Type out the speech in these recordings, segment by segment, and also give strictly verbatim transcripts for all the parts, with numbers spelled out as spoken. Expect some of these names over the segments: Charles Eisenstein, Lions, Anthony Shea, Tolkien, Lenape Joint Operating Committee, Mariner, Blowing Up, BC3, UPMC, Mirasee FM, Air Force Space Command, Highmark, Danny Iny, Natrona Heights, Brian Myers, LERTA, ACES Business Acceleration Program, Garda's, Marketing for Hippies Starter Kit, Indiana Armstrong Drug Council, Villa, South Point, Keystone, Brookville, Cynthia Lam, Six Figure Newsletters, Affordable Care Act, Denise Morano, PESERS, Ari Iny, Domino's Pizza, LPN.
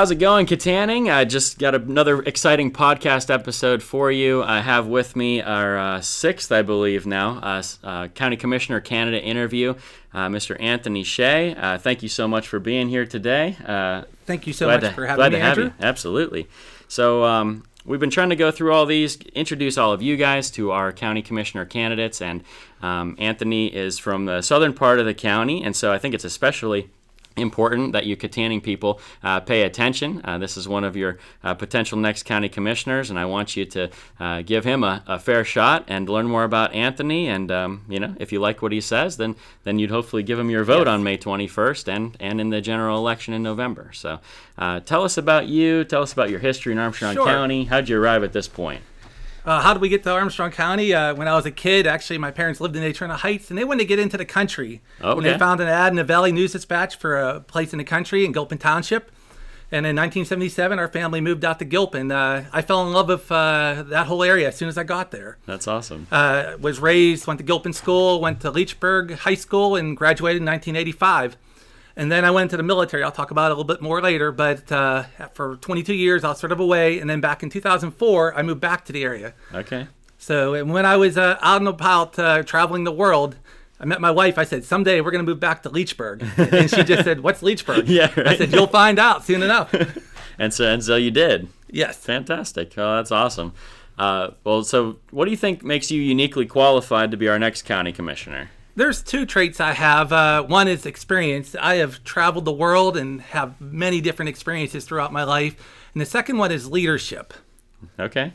How's it going, Kittanning? I just got another exciting podcast episode for you. I have with me our uh, sixth, I believe now, uh, uh, County Commissioner Canada interview, uh, Mister Anthony Shea. Uh, thank you so much for being here today. Uh, thank you so much to, for having glad me, to have Andrew. You. Absolutely. So um, we've been trying to go through all these, introduce all of you guys to our County Commissioner candidates, and um, Anthony is from the southern part of the county, and so I think it's especially important that you Kittanning people uh, pay attention. Uh, this is one of your uh, potential next county commissioners, and I want you to uh, give him a, a fair shot and learn more about Anthony. And um, you know, if you like what he says, then then you'd hopefully give him your vote yes. on May twenty-first and and in the general election in November. So uh, tell us about you. Tell us about your history in Armstrong sure. County. How'd you arrive at this point? Uh, how did we get to Armstrong County? Uh, when I was a kid, actually, my parents lived in Natrona Heights, and they wanted to get into the country. Okay. And they found an ad in the Valley News Dispatch for a place in the country in Gilpin Township. And in nineteen seventy-seven, our family moved out to Gilpin. Uh, I fell in love with uh, that whole area as soon as I got there. That's awesome. Uh, was raised, went to Gilpin School, went to Leechburg High School, and graduated in nineteen eighty-five. And then I went into the military. I'll talk about it a little bit more later, but uh, for twenty-two years, I was sort of away. And then back in two thousand four, I moved back to the area. Okay. So and when I was uh, out and about uh, traveling the world, I met my wife. I said, someday we're going to move back to Leechburg. And she just said, what's Leechburg? Yeah, right. I said, you'll find out soon enough. and, so, and so you did. Yes. Fantastic. Oh, that's awesome. Uh, well, so what do you think makes you uniquely qualified to be our next county commissioner? There's two traits I have. Uh, one is experience. I have traveled the world and have many different experiences throughout my life. And the second one is leadership. Okay.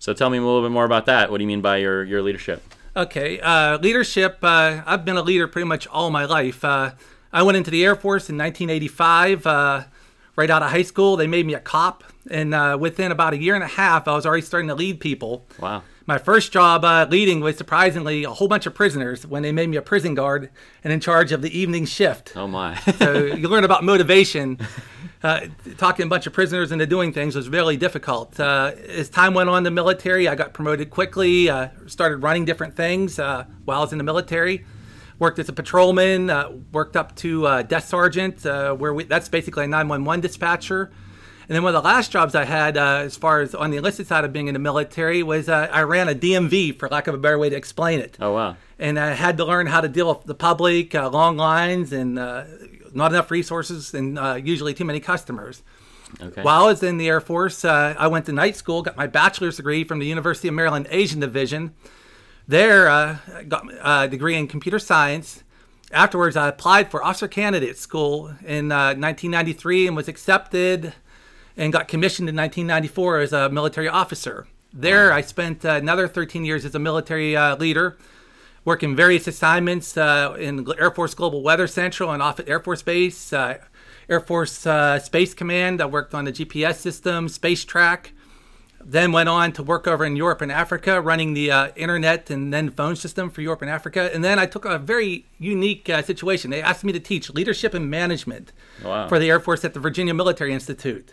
So tell me a little bit more about that. What do you mean by your, your leadership? Okay. Uh, leadership, uh, I've been a leader pretty much all my life. Uh, I went into the Air Force in nineteen eighty-five. Uh, right out of high school, they made me a cop. And uh, within about a year and a half, I was already starting to lead people. Wow. My first job uh, leading was, surprisingly, a whole bunch of prisoners when they made me a prison guard and in charge of the evening shift. Oh, my. So you learn about motivation. Uh, talking a bunch of prisoners into doing things was really difficult. Uh, as time went on in the military, I got promoted quickly, uh, started running different things uh, while I was in the military. Worked as a patrolman, uh, worked up to uh, desk sergeant, uh, where we, that's basically a nine one one dispatcher. And then one of the last jobs I had, uh, as far as on the enlisted side of being in the military, was uh, I ran a D M V, for lack of a better way to explain it. Oh, wow. And I had to learn how to deal with the public, uh, long lines, and uh, not enough resources, and uh, usually too many customers. Okay. While I was in the Air Force, uh, I went to night school, got my bachelor's degree from the University of Maryland Asian Division. There, I uh, got a degree in computer science. Afterwards, I applied for Officer Candidate School in uh, nineteen ninety-three and was accepted, and got commissioned in nineteen ninety-four as a military officer. There, wow. I spent uh, another thirteen years as a military uh, leader, working various assignments uh, in Air Force Global Weather Central and Offutt Air Force Base, uh, Air Force uh, Space Command. I worked on the G P S system, space track, then went on to work over in Europe and Africa, running the uh, internet and then phone system for Europe and Africa. And then I took a very unique uh, situation. They asked me to teach leadership and management wow. for the Air Force at the Virginia Military Institute.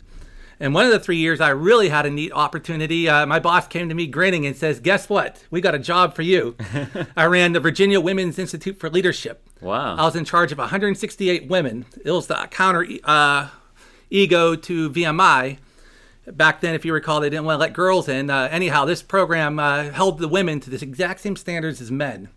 And one of the three years, I really had a neat opportunity. Uh, my boss came to me grinning and says, guess what? We got a job for you. I ran the Virginia Women's Institute for Leadership. Wow. I was in charge of one hundred sixty-eight women. It was the counter uh, ego to V M I. Back then, if you recall, they didn't want to let girls in. Uh, anyhow, this program uh, held the women to the exact same standards as men.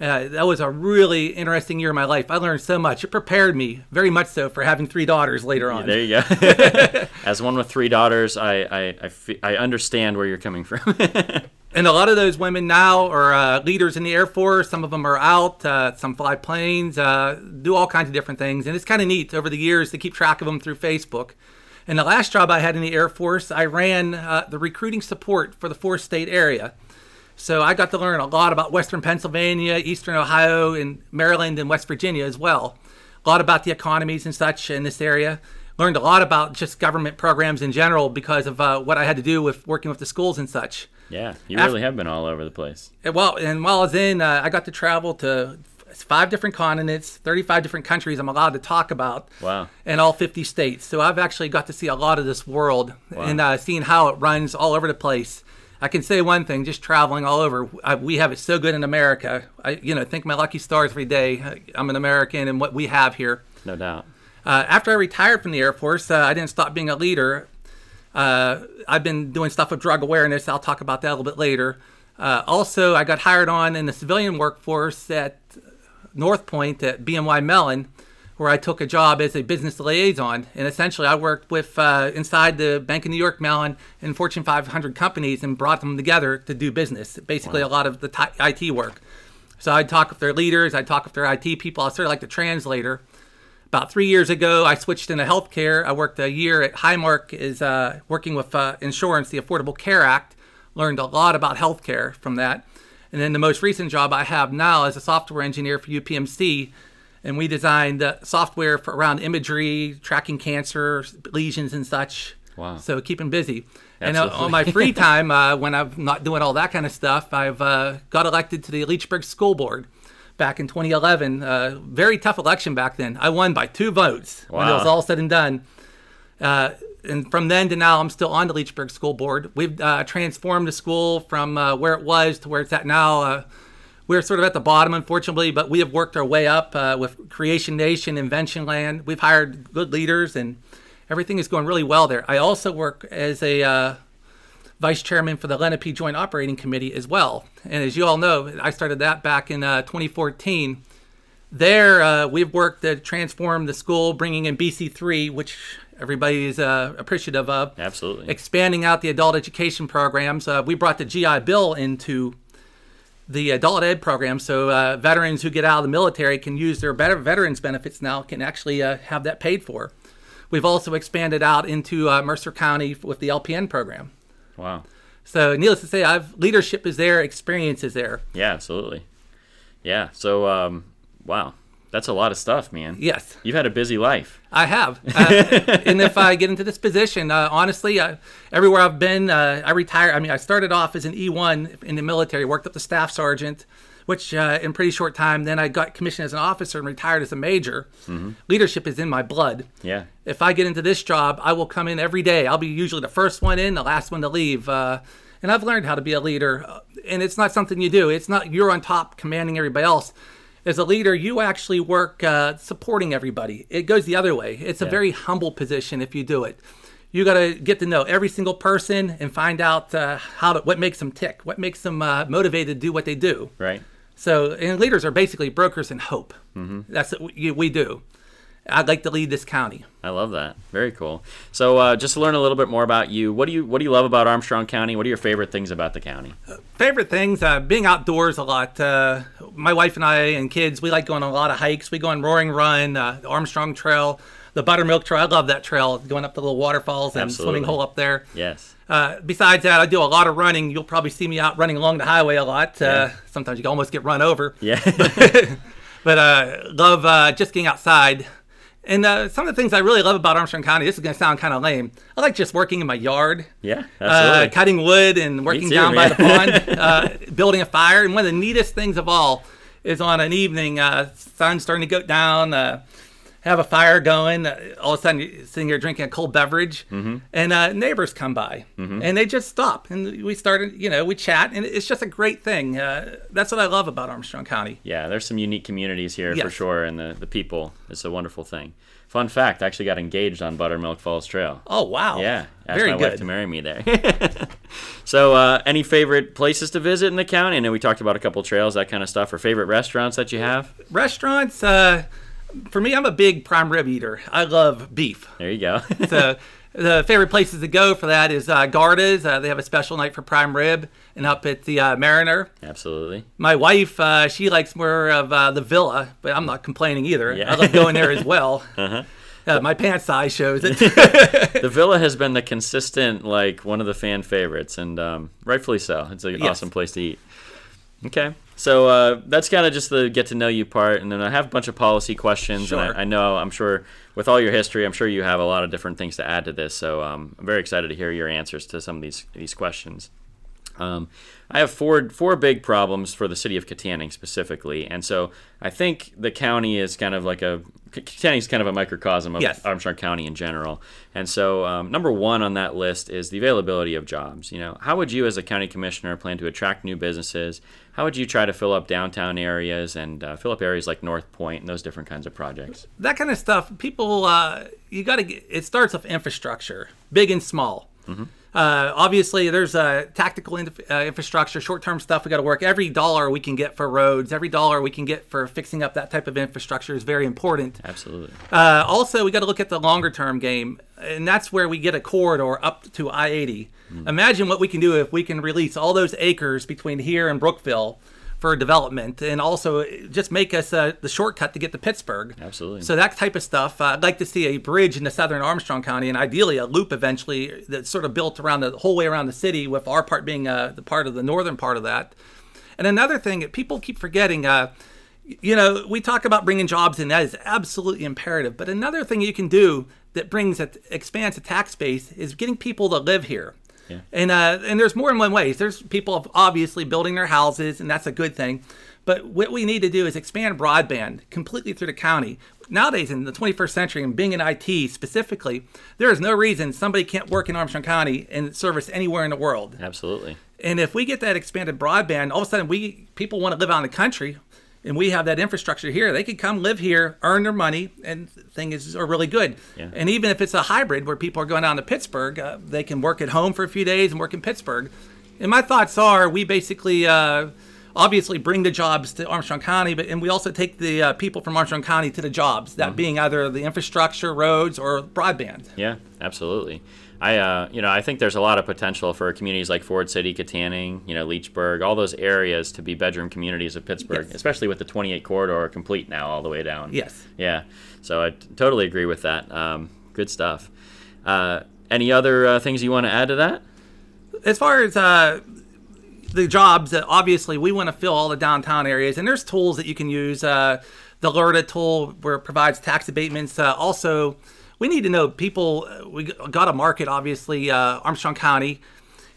Uh, that was a really interesting year of my life. I learned so much. It prepared me very much so for having three daughters later on. There you go. As one with three daughters, I I, I, fe- I understand where you're coming from. And a lot of those women now are uh, leaders in the Air Force. Some of them are out. Uh, some fly planes, uh, do all kinds of different things. And it's kind of neat over the years to keep track of them through Facebook. And the last job I had in the Air Force, I ran uh, the recruiting support for the four-state area. So I got to learn a lot about Western Pennsylvania, Eastern Ohio, and Maryland and West Virginia as well. A lot about the economies and such in this area. Learned a lot about just government programs in general because of uh, what I had to do with working with the schools and such. Yeah, you After, really have been all over the place. Well, and while I was in, uh, I got to travel to five different continents, thirty-five different countries I'm allowed to talk about. Wow. And all fifty states. So I've actually got to see a lot of this world wow. and uh, seeing how it runs all over the place. I can say one thing, just traveling all over, I, we have it so good in America. I, you know, thank my lucky stars every day. I'm an American and what we have here. No doubt. Uh, after I retired from the Air Force, uh, I didn't stop being a leader. Uh, I've been doing stuff with drug awareness. I'll talk about that a little bit later. Uh, also, I got hired on in the civilian workforce at North Pointe at B N Y Mellon, where I took a job as a business liaison. And essentially, I worked with uh, inside the Bank of New York Mellon and Fortune five hundred companies and brought them together to do business, basically wow. a lot of the t- I T work. So I'd talk with their leaders. I'd talk with their I T people. I was sort of like the translator. About three years ago, I switched into healthcare. I worked a year at Highmark is uh, working with uh, insurance, the Affordable Care Act. Learned a lot about healthcare from that. And then the most recent job I have now is a software engineer for U P M C. And we designed uh, software for around imagery, tracking cancer, lesions and such. Wow. So keeping busy. Absolutely. And uh, on my free time, uh, when I'm not doing all that kind of stuff, I've uh, got elected to the Leechburg School Board back in twenty eleven. Uh, very tough election back then. I won by two votes wow. when it was all said and done. Uh, and from then to now, I'm still on the Leechburg School Board. We've uh, transformed the school from uh, where it was to where it's at now. Uh, we're sort of at the bottom, unfortunately, but we have worked our way up uh, with Creation Nation, Invention Land. We've hired good leaders and everything is going really well there. I also work as a uh, vice chairman for the Lenape Joint Operating Committee as well. And as you all know, I started that back in uh, twenty fourteen. There, uh, we've worked to transform the school, bringing in B C three, which everybody is uh, appreciative of. Absolutely. Expanding out the adult education programs. Uh, we brought the G I Bill into the adult ed program, so uh, veterans who get out of the military can use their better veterans benefits now, can actually uh, have that paid for. We've also expanded out into uh, Mercer County with the L P N program. Wow. So needless to say, I've leadership is there, experience is there. Yeah, absolutely. Yeah, so um, wow. That's a lot of stuff, man. Yes. You've had a busy life. I have. Uh, and if I get into this position, uh, honestly, I, everywhere I've been, uh, I retire. I mean, I started off as an E one in the military, worked up to staff sergeant, which uh, in pretty short time, then I got commissioned as an officer and retired as a major. Mm-hmm. Leadership is in my blood. Yeah. If I get into this job, I will come in every day. I'll be usually the first one in, the last one to leave. Uh, and I've learned how to be a leader. And it's not something you do. It's not you're on top commanding everybody else. As a leader, you actually work uh, supporting everybody. It goes the other way. It's a yeah. very humble position if you do it. You got to get to know every single person and find out uh, how to, what makes them tick, what makes them uh, motivated to do what they do. Right. So, and leaders are basically brokers in hope. Mm-hmm. That's what we, we do. I'd like to lead this county. I love that. Very cool. So, uh, just to learn a little bit more about you, what do you what do you love about Armstrong County? What are your favorite things about the county? Uh, favorite things, uh, being outdoors a lot. Uh, my wife and I and kids, we like going on a lot of hikes. We go on Roaring Run, uh, the Armstrong Trail, the Buttermilk Trail. I love that trail, going up the little waterfalls and Absolutely. Swimming hole up there. Yes. Uh, besides that, I do a lot of running. You'll probably see me out running along the highway a lot. Yeah. Uh, sometimes you can almost get run over. Yeah. but but uh, love uh, just getting outside. And uh, some of the things I really love about Armstrong County, this is going to sound kind of lame. I like just working in my yard. Yeah, absolutely. Uh, cutting wood and working too, down man. by the pond, uh, building a fire. And one of the neatest things of all is on an evening, uh, sun's starting to go down, uh, have a fire going. Uh, all of a sudden, you're sitting here drinking a cold beverage. Mm-hmm. And uh, neighbors come by. Mm-hmm. And they just stop. And we started, you know, we chat. And it's just a great thing. Uh, that's what I love about Armstrong County. Yeah, there's some unique communities here yes. for sure. And the, the people, it's a wonderful thing. Fun fact, I actually got engaged on Buttermilk Falls Trail. Oh, wow. Yeah. Asked Very my good. wife to marry me there. So uh, any favorite places to visit in the county? I know we talked about a couple trails, that kind of stuff. Or favorite restaurants that you have? Restaurants, uh, for me, I'm a big prime rib eater. I love beef. There you go. So the favorite places to go for that is uh, Garda's. Uh, they have a special night for prime rib. And up at the uh, Mariner. Absolutely. My wife, uh, she likes more of uh, the Villa, but I'm not complaining either. Yeah. I love going there as well. Uh-huh. Uh, my pants size shows it. The Villa has been the consistent, like, one of the fan favorites, and um, rightfully so. It's an yes. awesome place to eat. Okay. So uh, that's kind of just the get-to-know-you part, and then I have a bunch of policy questions. Sure. And I, I know, I'm sure, with all your history, I'm sure you have a lot of different things to add to this, so um, I'm very excited to hear your answers to some of these, these questions. Um, I have four four big problems for the city of Kittanning specifically, and so I think the county is kind of like a Kittanning's kind of a microcosm of yes. Armstrong County in general. And so um, number one on that list is the availability of jobs. You know, how would you as a county commissioner plan to attract new businesses? How would you try to fill up downtown areas and uh, fill up areas like North Pointe and those different kinds of projects? That kind of stuff, people, uh, you got to get, it starts with infrastructure, big and small. Mm-hmm. Uh, obviously, there's uh, tactical in, uh, infrastructure, short-term stuff. We got to work. Every dollar we can get for roads, every dollar we can get for fixing up that type of infrastructure is very important. Absolutely. Uh, also, we got to look at the longer-term game, and that's where we get a corridor up to I eighty. Mm. Imagine what we can do if we can release all those acres between here and Brookville for development, and also just make us uh, the shortcut to get to Pittsburgh. Absolutely. So that type of stuff. Uh, I'd like to see a bridge into southern Armstrong County, and ideally a loop eventually that's sort of built around the whole way around the city, with our part being uh, the part of the northern part of that. And another thing that people keep forgetting, uh, you know, we talk about bringing jobs in. That is absolutely imperative. But another thing you can do that brings that expands the tax base is getting people to live here. Yeah. And uh, and there's more than one way. There's people obviously building their houses, and that's a good thing. But what we need to do is expand broadband completely through the county. Nowadays, in the twenty-first century, and being in I T specifically, there is no reason somebody can't work in Armstrong County and service anywhere in the world. Absolutely. And if we get that expanded broadband, all of a sudden we people want to live out in the country, and we have that infrastructure here. They can come live here, earn their money, and things are really good. Yeah. And even if it's a hybrid where people are going down to Pittsburgh, uh, they can work at home for a few days and work in Pittsburgh. And my thoughts are we basically uh, obviously bring the jobs to Armstrong County, but and we also take the uh, people from Armstrong County to the jobs, that mm-hmm. being either the infrastructure, roads, or broadband. Yeah, absolutely. I uh, you know, I think there's a lot of potential for communities like Ford City, Kittanning, you know, Leechburg, all those areas to be bedroom communities of Pittsburgh, yes. especially with the twenty-eight corridor complete now all the way down. Yes. Yeah. So I t- totally agree with that. Um, good stuff. Uh, any other uh, things you want to add to that? As far as uh, the jobs, uh, obviously we want to fill all the downtown areas, and there's tools that you can use. Uh, the LERTA tool where it provides tax abatements. Uh, also. We need to know people. We got to market, obviously, uh, Armstrong County.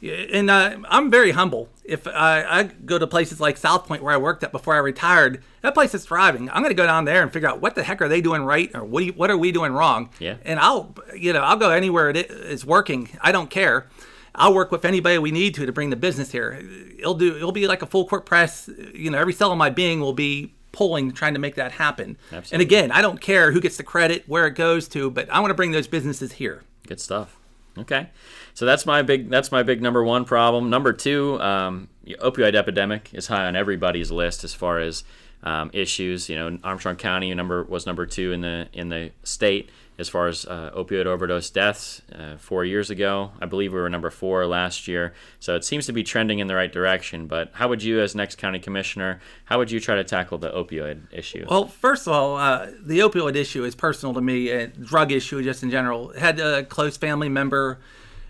And uh, I'm very humble. If I, I go to places like South Point where I worked at before I retired, that place is thriving. I'm going to go down there and figure out what the heck are they doing right, or what, do you, what are we doing wrong? Yeah. And I'll, you know, I'll go anywhere it is working. I don't care. I'll work with anybody we need to to bring the business here. It'll do. It'll be like a full court press. You know, every cell of my being will be pulling, trying to make that happen. Absolutely. And again, I don't care who gets the credit, where it goes to, but I want to bring those businesses here. Good stuff. Okay, so that's my big. That's my big number one problem. Number two, um, the opioid epidemic is high on everybody's list as far as um, issues. You know, Armstrong County number was number two in the in the state as far as uh, opioid overdose deaths uh, four years ago. I believe we were number four last year. So it seems to be trending in the right direction. But how would you, as next county commissioner, how would you try to tackle the opioid issue? Well, first of all, uh, the opioid issue is personal to me, and uh, drug issue just in general. Had a close family member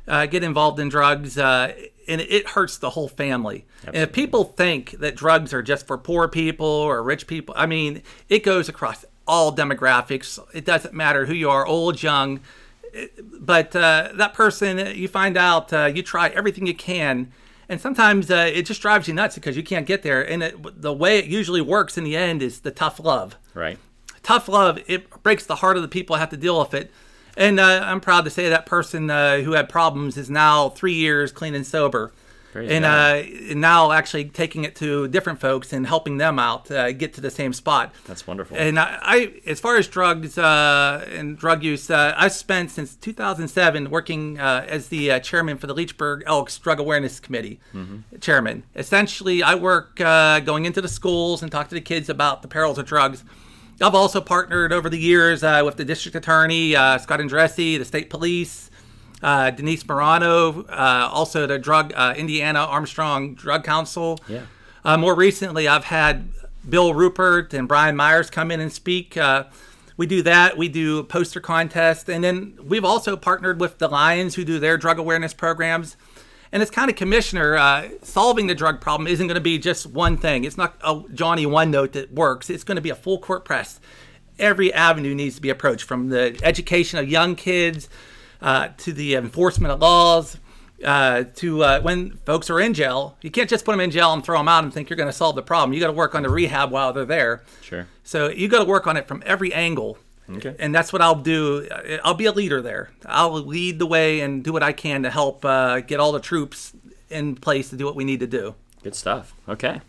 uh, get involved in drugs, uh, and it hurts the whole family. Absolutely. And if people think that drugs are just for poor people or rich people, I mean, it goes across all demographics. It doesn't matter who you are, old, young, but uh, that person, you find out, uh, you try everything you can, and sometimes uh, it just drives you nuts because you can't get there. And it, the way it usually works in the end is the tough love. Right. Tough love, it breaks the heart of the people who have to deal with it. And uh, I'm proud to say that person uh, who had problems is now three years clean and sober. Crazy. And uh, and now actually taking it to different folks and helping them out uh, get to the same spot. That's wonderful. And I, I as far as drugs uh, and drug use, uh, I've spent since two thousand seven working uh, as the uh, chairman for the Leechburg Elks Drug Awareness Committee. Mm-hmm. Chairman. Essentially, I work uh, going into the schools and talk to the kids about the perils of drugs. I've also partnered over the years uh, with the district attorney, uh, Scott Andressi, the state police, Uh, Denise Morano, uh, also the drug uh, Indiana Armstrong Drug Council. Yeah. Uh, more recently, I've had Bill Rupert and Brian Myers come in and speak. Uh, we do that. We do poster contests. And then we've also partnered with the Lions, who do their drug awareness programs. And as county commissioner, uh, solving the drug problem isn't going to be just one thing. It's not a Johnny One Note that works. It's going to be a full court press. Every avenue needs to be approached, from the education of young kids, Uh, to the enforcement of laws, uh, to uh, when folks are in jail. You can't just put them in jail and throw them out and think you're going to solve the problem. You got to work on the rehab while they're there. Sure. So you got to work on it from every angle. Okay. And that's what I'll do. I'll be a leader there. I'll lead the way and do what I can to help uh, get all the troops in place to do what we need to do. Good stuff. Okay.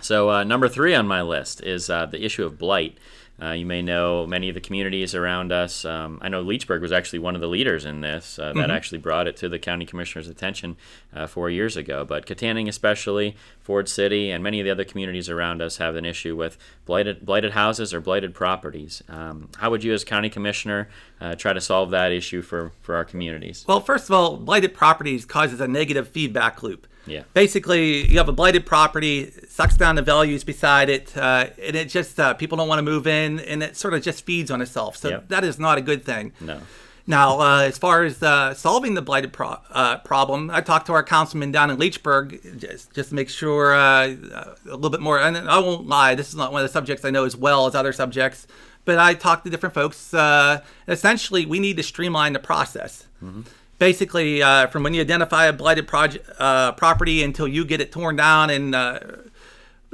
So uh, number three on my list is uh, the issue of blight. Uh, you may know many of the communities around us. Um, I know Leechburg was actually one of the leaders in this. Uh, that mm-hmm. actually brought it to the county commissioner's attention uh, four years ago. But Kittanning especially, Ford City, and many of the other communities around us have an issue with blighted, blighted houses or blighted properties. Um, how would you as county commissioner uh, try to solve that issue for, for our communities? Well, first of all, blighted properties causes a negative feedback loop. Yeah. Basically, you have a blighted property, sucks down the values beside it, uh, and it just, uh, people don't want to move in, and it sort of just feeds on itself. So yep. that is not a good thing. No. Now, uh, as far as uh, solving the blighted pro- uh, problem, I talked to our councilman down in Leechburg just, just to make sure uh, a little bit more. And I won't lie, this is not one of the subjects I know as well as other subjects, but I talked to different folks. Uh, essentially, we need to streamline the process. Mm-hmm. Basically, uh, from when you identify a blighted proje- uh, property until you get it torn down and uh,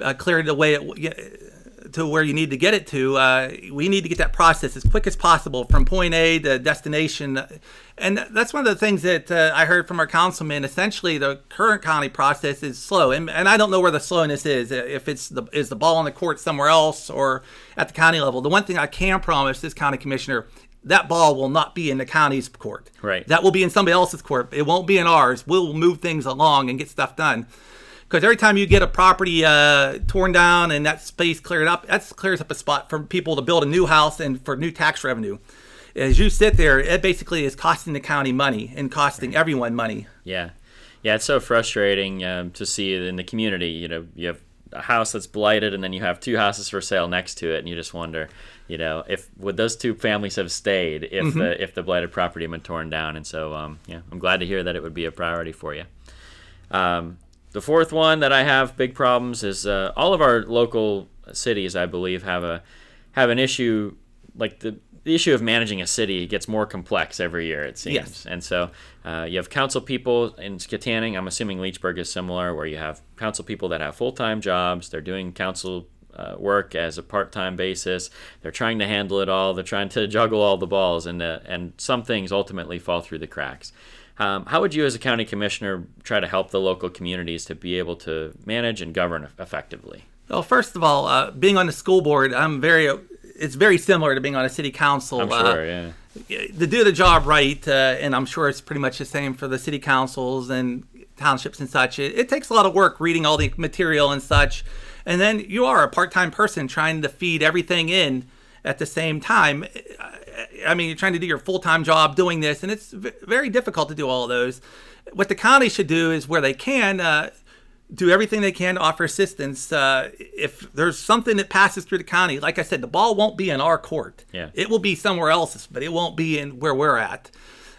uh, cleared away it, to where you need to get it to, uh, we need to get that process as quick as possible from point A to destination. And that's one of the things that uh, I heard from our councilman. Essentially, the current county process is slow. And, and I don't know where the slowness is, if it's the, is the ball in the court somewhere else or at the county level. The one thing I can promise this county commissioner, that ball will not be in the county's court. Right. That will be in somebody else's court. It won't be in ours. We'll move things along and get stuff done. Because every time you get a property uh, torn down and that space cleared up, that clears up a spot for people to build a new house and for new tax revenue. As you sit there, it basically is costing the county money and costing right. everyone money. Yeah. Yeah, it's so frustrating um, to see it in the community. You know, you have a house that's blighted and then you have two houses for sale next to it, and you just wonder, you know, if would those two families have stayed if mm-hmm. the if the blighted property had been torn down. And so um yeah I'm glad to hear that it would be a priority for you. Um the fourth one that I have big problems is uh all of our local cities, I believe, have a have an issue. Like the The issue of managing a city gets more complex every year, it seems. Yes. And so uh, you have council people in Kittanning. I'm assuming Leechburg is similar, where you have council people that have full-time jobs. They're doing council uh, work as a part-time basis. They're trying to handle it all. They're trying to juggle all the balls, and uh, and some things ultimately fall through the cracks. Um, how would you as a county commissioner try to help the local communities to be able to manage and govern effectively? Well, first of all, uh, being on the school board, I'm very... it's very similar to being on a city council. I'm sure, uh, yeah. To do the job right, uh, and I'm sure it's pretty much the same for the city councils and townships and such. It, it takes a lot of work reading all the material and such. And then you are a part-time person trying to feed everything in at the same time. I mean, you're trying to do your full-time job doing this, and it's v- very difficult to do all of those. What the county should do is where they can... Uh, do everything they can to offer assistance. Uh, if there's something that passes through the county, like I said, the ball won't be in our court. Yeah. It will be somewhere else, but it won't be in where we're at.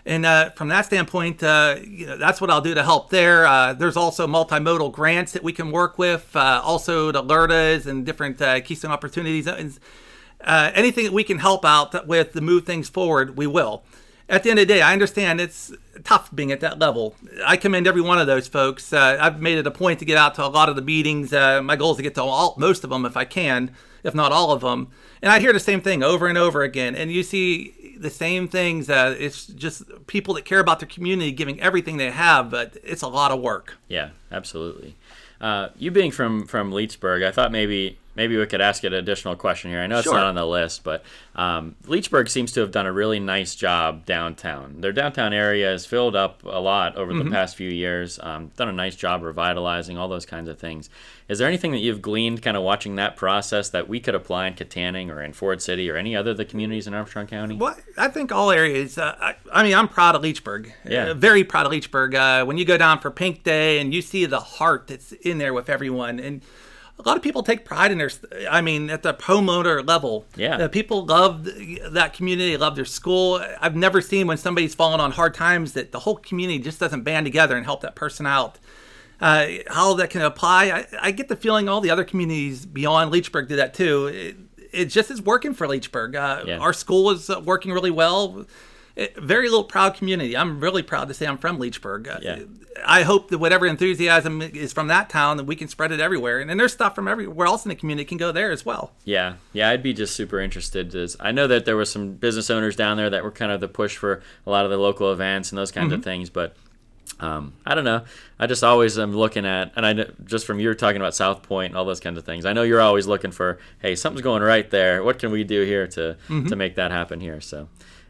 And uh, from that standpoint, uh, you know, that's what I'll do to help there. Uh, there's also multimodal grants that we can work with, uh, also the LERTAs and different uh, Keystone Opportunities. Uh, anything that we can help out with to move things forward, we will. At the end of the day, I understand it's tough being at that level. I commend every one of those folks. Uh, I've made it a point to get out to a lot of the meetings. Uh, my goal is to get to all, most of them if I can, if not all of them. And I hear the same thing over and over again. And you see the same things. Uh, it's just people that care about their community giving everything they have, but it's a lot of work. Yeah, absolutely. Uh, you being from, from Leechburg, I thought maybe... Maybe we could ask an additional question here. I know it's sure. not on the list, but um, Leechburg seems to have done a really nice job downtown. Their downtown area has filled up a lot over mm-hmm. the past few years, um, done a nice job revitalizing, all those kinds of things. Is there anything that you've gleaned kind of watching that process that we could apply in Kittanning or in Ford City or any other of the communities in Armstrong County? Well, I think all areas. Uh, I, I mean, I'm proud of Leechburg. Yeah. Uh, very proud of Leechburg. Uh, when you go down for Pink Day and you see the heart that's in there with everyone, and a lot of people take pride in their, I mean, at the homeowner level. Yeah. Uh, people love that community, love their school. I've never seen when somebody's fallen on hard times that the whole community just doesn't band together and help that person out. Uh, how that can apply, I, I get the feeling all the other communities beyond Leechburg do that too. It, it just is working for Leechburg. Uh, yeah. Our school is working really well. very little proud community. I'm really proud to say I'm from Leechburg. Yeah. I hope that whatever enthusiasm is from that town, that we can spread it everywhere. And, and there's stuff from everywhere else in the community can go there as well. Yeah. Yeah, I'd be just super interested. To, I know that there were some business owners down there that were kind of the push for a lot of the local events and those kinds mm-hmm. of things. But um, I don't know. I just always am looking at, and I know, just from you were talking about South Point and all those kinds of things, I know you're always looking for, hey, something's going right there. What can we do here to, mm-hmm. to make that happen here? So.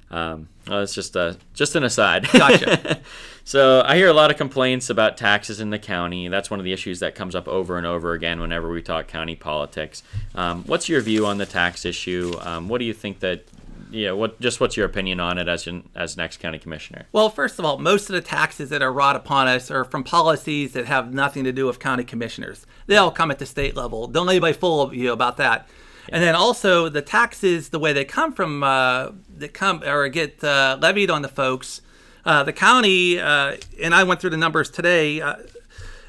Um, well, it's just uh, just an aside. Gotcha. So I hear a lot of complaints about taxes in the county. That's one of the issues that comes up over and over again whenever we talk county politics. Um, what's your view on the tax issue? Um, what do you think that, you know, what, just what's your opinion on it as an, as next county commissioner? Well, first of all, most of the taxes that are wrought upon us are from policies that have nothing to do with county commissioners. They all come at the state level. Don't let anybody fool you about that. And then also the taxes, the way they come from, uh, that come or get uh, levied on the folks, uh, the county, uh, and I went through the numbers today. Uh,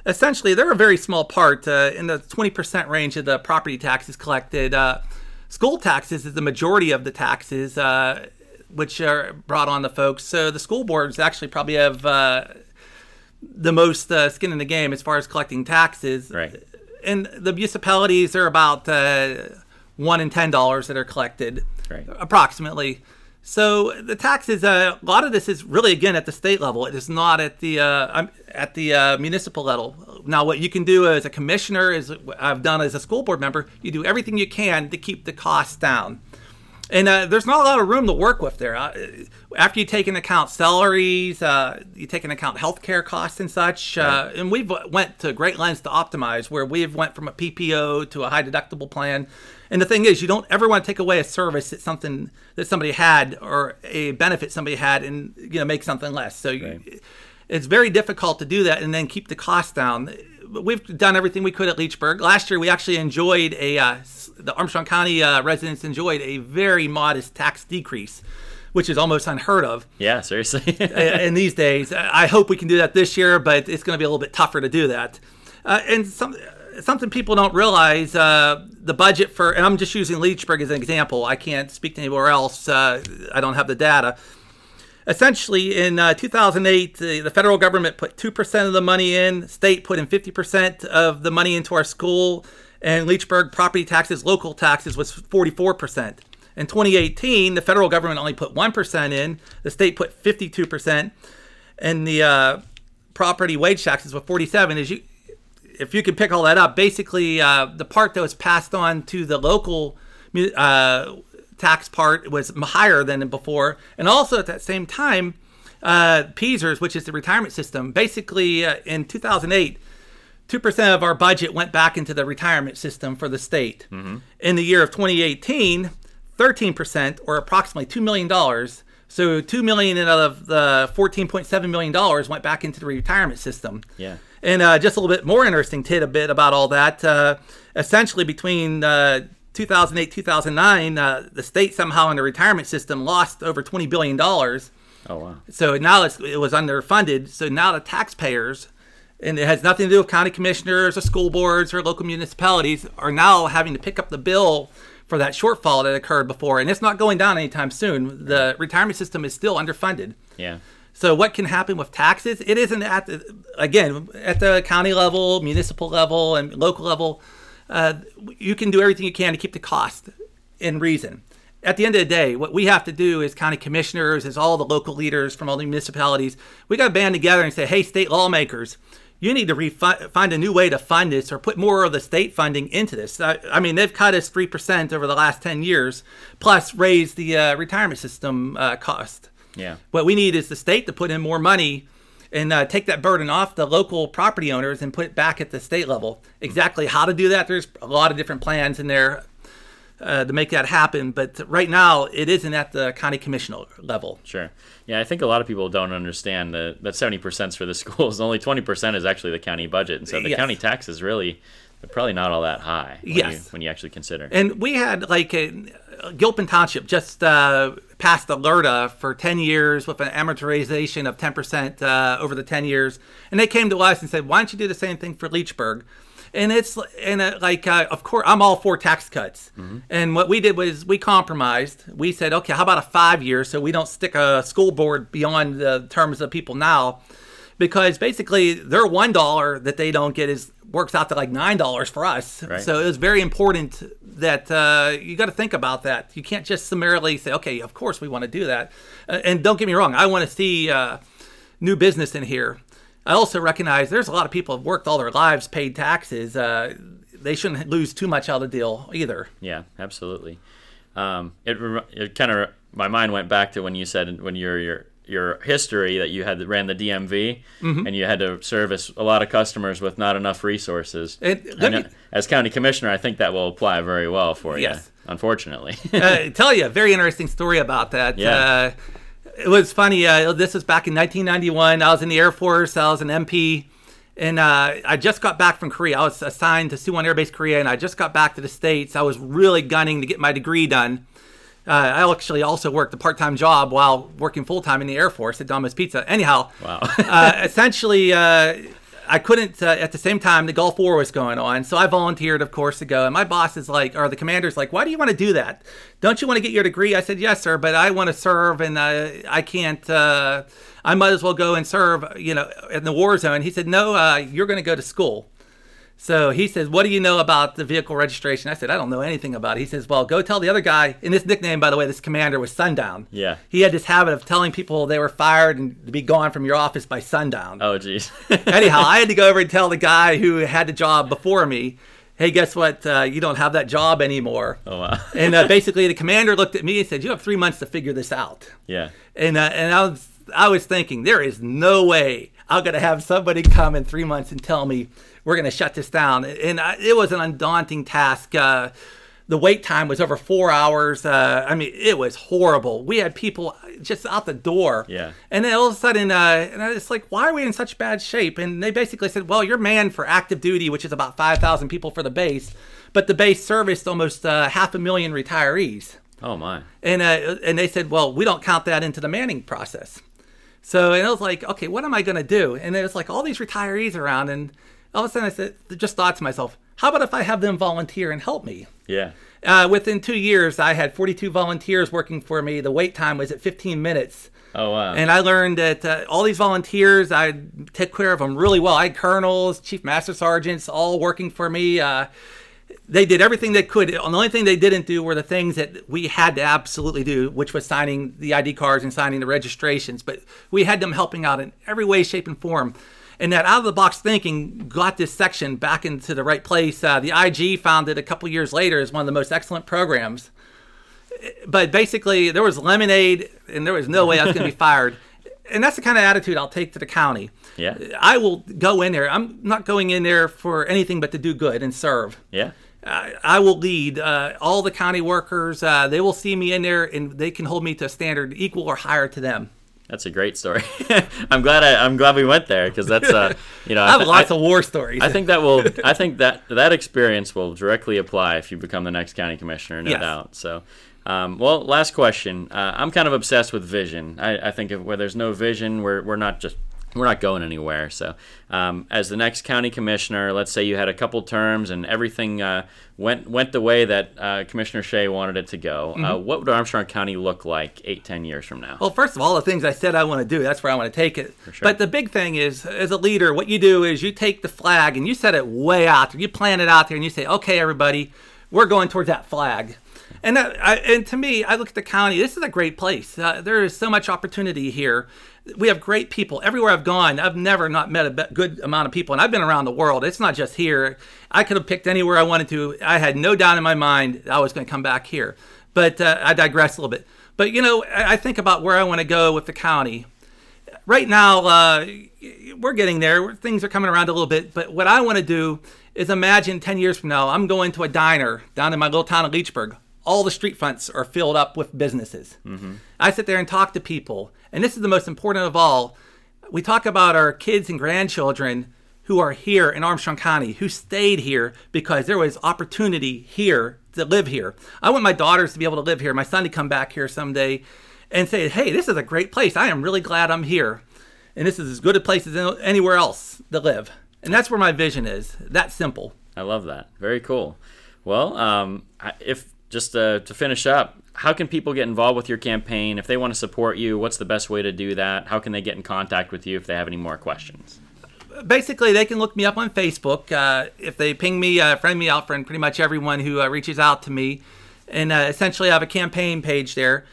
essentially, they're a very small part uh, in the twenty percent range of the property taxes collected. Uh, school taxes is the majority of the taxes uh, which are brought on the folks. So the school boards actually probably have uh, the most uh, skin in the game as far as collecting taxes. Right. And the municipalities are about. Uh, One in ten dollars that are collected, right. approximately. So the taxes, uh, a lot of this is really again at the state level. It is not at the uh, at the uh, municipal level. Now, what you can do as a commissioner, as I've done as a school board member, you do everything you can to keep the costs down. And uh, there's not a lot of room to work with there. Uh, after you take into account salaries, uh, you take into account healthcare costs and such. Right. Uh, and we've went to great lengths to optimize, where we've went from a P P O to a high deductible plan. And the thing is, you don't ever want to take away a service that something that somebody had or a benefit somebody had, and you know make something less. So right. you, it's very difficult to do that and then keep the cost down. We've done everything we could at Leechburg. Last year, we actually enjoyed a uh, the Armstrong County uh, residents enjoyed a very modest tax decrease, which is almost unheard of. Yeah, seriously. in these days, I hope we can do that this year, but it's going to be a little bit tougher to do that. Uh, and some. Something people don't realize, uh, the budget for, and I'm just using Leechburg as an example. I can't speak to anywhere else. Uh, I don't have the data. Essentially, in uh, two thousand eight, the, the federal government put two percent of the money in. State put in fifty percent of the money into our school. And Leechburg property taxes, local taxes, was forty-four percent. In twenty eighteen, the federal government only put one percent in. The state put fifty-two percent. And the uh, property wage taxes were forty-seven percent. As you If you can pick all that up, basically uh, the part that was passed on to the local uh, tax part was higher than before. And also at that same time, uh, P E S E R S, which is the retirement system, basically uh, in two thousand eight, two percent of our budget went back into the retirement system for the state. Mm-hmm. In the year of twenty eighteen, thirteen percent or approximately two million dollars. So two million dollars out of the fourteen point seven million dollars went back into the retirement system. Yeah. And uh, just a little bit more interesting tidbit about all that. Uh, essentially, between uh, two thousand eight, two thousand nine, uh, the state somehow in the retirement system lost over twenty billion dollars. Oh, wow. So now it's, it was underfunded. So now the taxpayers, and it has nothing to do with county commissioners or school boards or local municipalities, are now having to pick up the bill for that shortfall that occurred before. And it's not going down anytime soon. The retirement system is still underfunded. Yeah. So what can happen with taxes? It isn't at the, again, at the county level, municipal level, and local level. Uh, you can do everything you can to keep the cost in reason. At the end of the day, what we have to do as county commissioners, as all the local leaders from all the municipalities, we got to band together and say, hey, state lawmakers, you need to refi- find a new way to fund this or put more of the state funding into this. I, I mean, they've cut us three percent over the last ten years, plus raised the uh, retirement system uh, cost. Yeah. What we need is the state to put in more money and uh, take that burden off the local property owners and put it back at the state level. Exactly how to do that, there's a lot of different plans in there uh, to make that happen. But right now, it isn't at the county commissioner level. Sure. Yeah, I think a lot of people don't understand that, that seventy percent is for the schools. Only twenty percent is actually the county budget. And so the yes. county tax is really probably not all that high when, yes. you, when you actually consider. And we had like a, a Gilpin Township just... Uh, passed the LERTA for ten years with an amortization of ten percent uh, over the ten years. And they came to us and said, why don't you do the same thing for Leechburg? And it's and it, like, uh, of course, I'm all for tax cuts. Mm-hmm. And what we did was we compromised. We said, okay, how about a five year so we don't stick a school board beyond the terms of people now? Because basically their one dollar that they don't get is works out to like nine dollars for us. Right. So it was very important that uh, you got to think about that. You can't just summarily say, okay, of course we want to do that. Uh, and don't get me wrong, I want to see uh, new business in here. I also recognize there's a lot of people who have worked all their lives, paid taxes. Uh, they shouldn't lose too much out of the deal either. Yeah, absolutely. Um, it it kind of, my mind went back to when you said when you're, you're your history that you had ran the D M V mm-hmm. and you had to service a lot of customers with not enough resources. It, me, as county commissioner, I think that will apply very well for yes. you, unfortunately. uh, tell you a very interesting story about that. Yeah. Uh, it was funny. Uh, this was back in nineteen ninety-one. I was in the Air Force. I was an M P. And uh, I just got back from Korea. I was assigned to Suwon Air Base, Korea, and I just got back to the States. I was really gunning to get my degree done. Uh, I actually also worked a part-time job while working full-time in the Air Force at Domino's Pizza. Anyhow, wow. uh, essentially, uh, I couldn't, uh, at the same time, the Gulf War was going on. So I volunteered, of course, to go. And my boss is like, or the commander's like, why do you want to do that? Don't you want to get your degree? I said, yes, sir, but I want to serve and uh, I can't, uh, I might as well go and serve, you know, in the war zone. He said, no, uh, you're going to go to school. So he says, what do you know about the vehicle registration? I said, I don't know anything about it. He says, well, go tell the other guy. And this nickname, by the way, this commander was Sundown. Yeah. He had this habit of telling people they were fired and to be gone from your office by sundown. Oh, geez. Anyhow, I had to go over and tell the guy who had the job before me, hey, guess what? Uh, you don't have that job anymore. Oh, wow. And uh, basically the commander looked at me and said, you have three months to figure this out. Yeah. And uh, and I was, I was thinking, there is no way I'm going to have somebody come in three months and tell me, we're going to shut this down. And I, it was an undaunting task. Uh, the wait time was over four hours. Uh, I mean, it was horrible. We had people just out the door. Yeah. And then all of a sudden, uh, and I was like, why are we in such bad shape? And they basically said, well, you're manned for active duty, which is about five thousand people for the base. But the base serviced almost uh, half a million retirees. Oh, my. And, uh, and they said, well, we don't count that into the manning process. So and I was like, okay, what am I going to do? And it was like all these retirees around. And all of a sudden, I said, just thought to myself, how about if I have them volunteer and help me? Yeah. Uh, within two years, I had forty-two volunteers working for me. The wait time was at fifteen minutes. Oh, wow. And I learned that uh, all these volunteers, I took care of them really well. I had colonels, chief master sergeants, all working for me. Uh, they did everything they could. The only thing they didn't do were the things that we had to absolutely do, which was signing the I D cards and signing the registrations. But we had them helping out in every way, shape, and form. And that out-of-the-box thinking got this section back into the right place. Uh, the I G found it a couple years later as one of the most excellent programs. But basically, there was lemonade, and there was no way I was going to be fired. And that's the kind of attitude I'll take to the county. Yeah, I will go in there. I'm not going in there for anything but to do good and serve. Yeah, uh, I will lead uh, all the county workers. Uh, they will see me in there, and they can hold me to a standard equal or higher to them. That's a great story. I'm glad I, I'm glad we went there because that's uh you know I have I, lots I, of war stories. I think that will I think that that experience will directly apply if you become the next county commissioner, no yes. doubt. So, um, well, last question. Uh, I'm kind of obsessed with vision. I, I think if, where there's no vision, we're we're not just we're not going anywhere. So, um, as the next county commissioner, let's say you had a couple terms and everything uh, went went the way that uh, Commissioner Shea wanted it to go. Mm-hmm. Uh, what would Armstrong County look like eight, ten years from now? Well, first of all, the things I said I want to do, that's where I want to take it. For sure. But the big thing is, as a leader, what you do is you take the flag and you set it way out there. You plan it out there and you say, okay, everybody, we're going towards that flag. And that, I, and to me, I look at the county, this is a great place. Uh, there is so much opportunity here. We have great people. Everywhere I've gone, I've never not met a good amount of people. And I've been around the world. It's not just here. I could have picked anywhere I wanted to. I had no doubt in my mind I was going to come back here. But uh, I digress a little bit. But, you know, I think about where I want to go with the county. Right now, uh, we're getting there. Things are coming around a little bit. But what I want to do is imagine ten years from now, I'm going to a diner down in my little town of Leechburg. All the street fronts are filled up with businesses. Mm-hmm. I sit there and talk to people. And this is the most important of all. We talk about our kids and grandchildren who are here in Armstrong County, who stayed here because there was opportunity here to live here. I want my daughters to be able to live here, my son to come back here someday and say, hey, this is a great place. I am really glad I'm here. And this is as good a place as anywhere else to live. And that's where my vision is. That's simple. I love that. Very cool. Well, um, if just uh, to finish up, how can people get involved with your campaign? If they want to support you, what's the best way to do that? How can they get in contact with you if they have any more questions? Basically, they can look me up on Facebook. Uh, if they ping me, uh, friend me out, friend pretty much everyone who uh, reaches out to me. And uh, essentially, I have a campaign page there.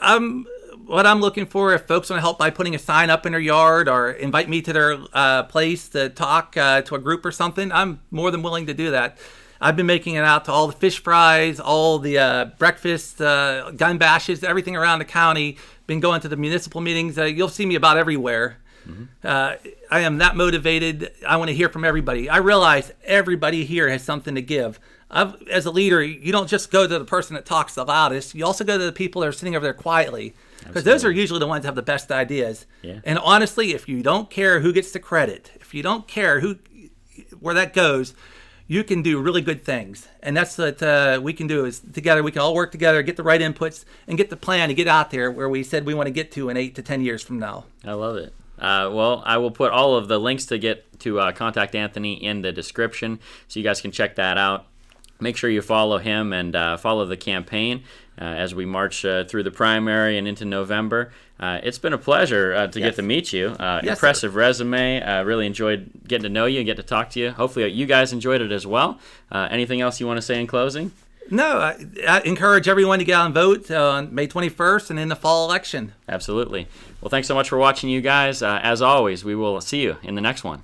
Um, what I'm looking for, if folks want to help by putting a sign up in their yard or invite me to their uh, place to talk uh, to a group or something, I'm more than willing to do that. I've been making it out to all the fish fries, all the uh, breakfasts, uh, gun bashes, everything around the county. Been going to the municipal meetings. Uh, you'll see me about everywhere. Mm-hmm. Uh, I am that motivated. I want to hear from everybody. I realize everybody here has something to give. I've, as a leader, you don't just go to the person that talks the loudest. You also go to the people that are sitting over there quietly, because those are usually the ones that have the best ideas. Yeah. And honestly, if you don't care who gets the credit, if you don't care who, where that goes, you can do really good things. And that's what uh, we can do is together. We can all work together, get the right inputs, and get the plan to get out there where we said we want to get to in eight to ten years from now. I love it. Uh, well, I will put all of the links to get to uh, contact Anthony in the description, so you guys can check that out. Make sure you follow him and uh, follow the campaign uh, as we march uh, through the primary and into November. Uh, it's been a pleasure uh, to yes. get to meet you. Uh, yes, impressive sir. resume. I uh, really enjoyed getting to know you and get to talk to you. Hopefully you guys enjoyed it as well. Uh, anything else you want to say in closing? No, I, I encourage everyone to get out and vote on May twenty-first and in the fall election. Absolutely. Well, thanks so much for watching, you guys. Uh, as always, we will see you in the next one.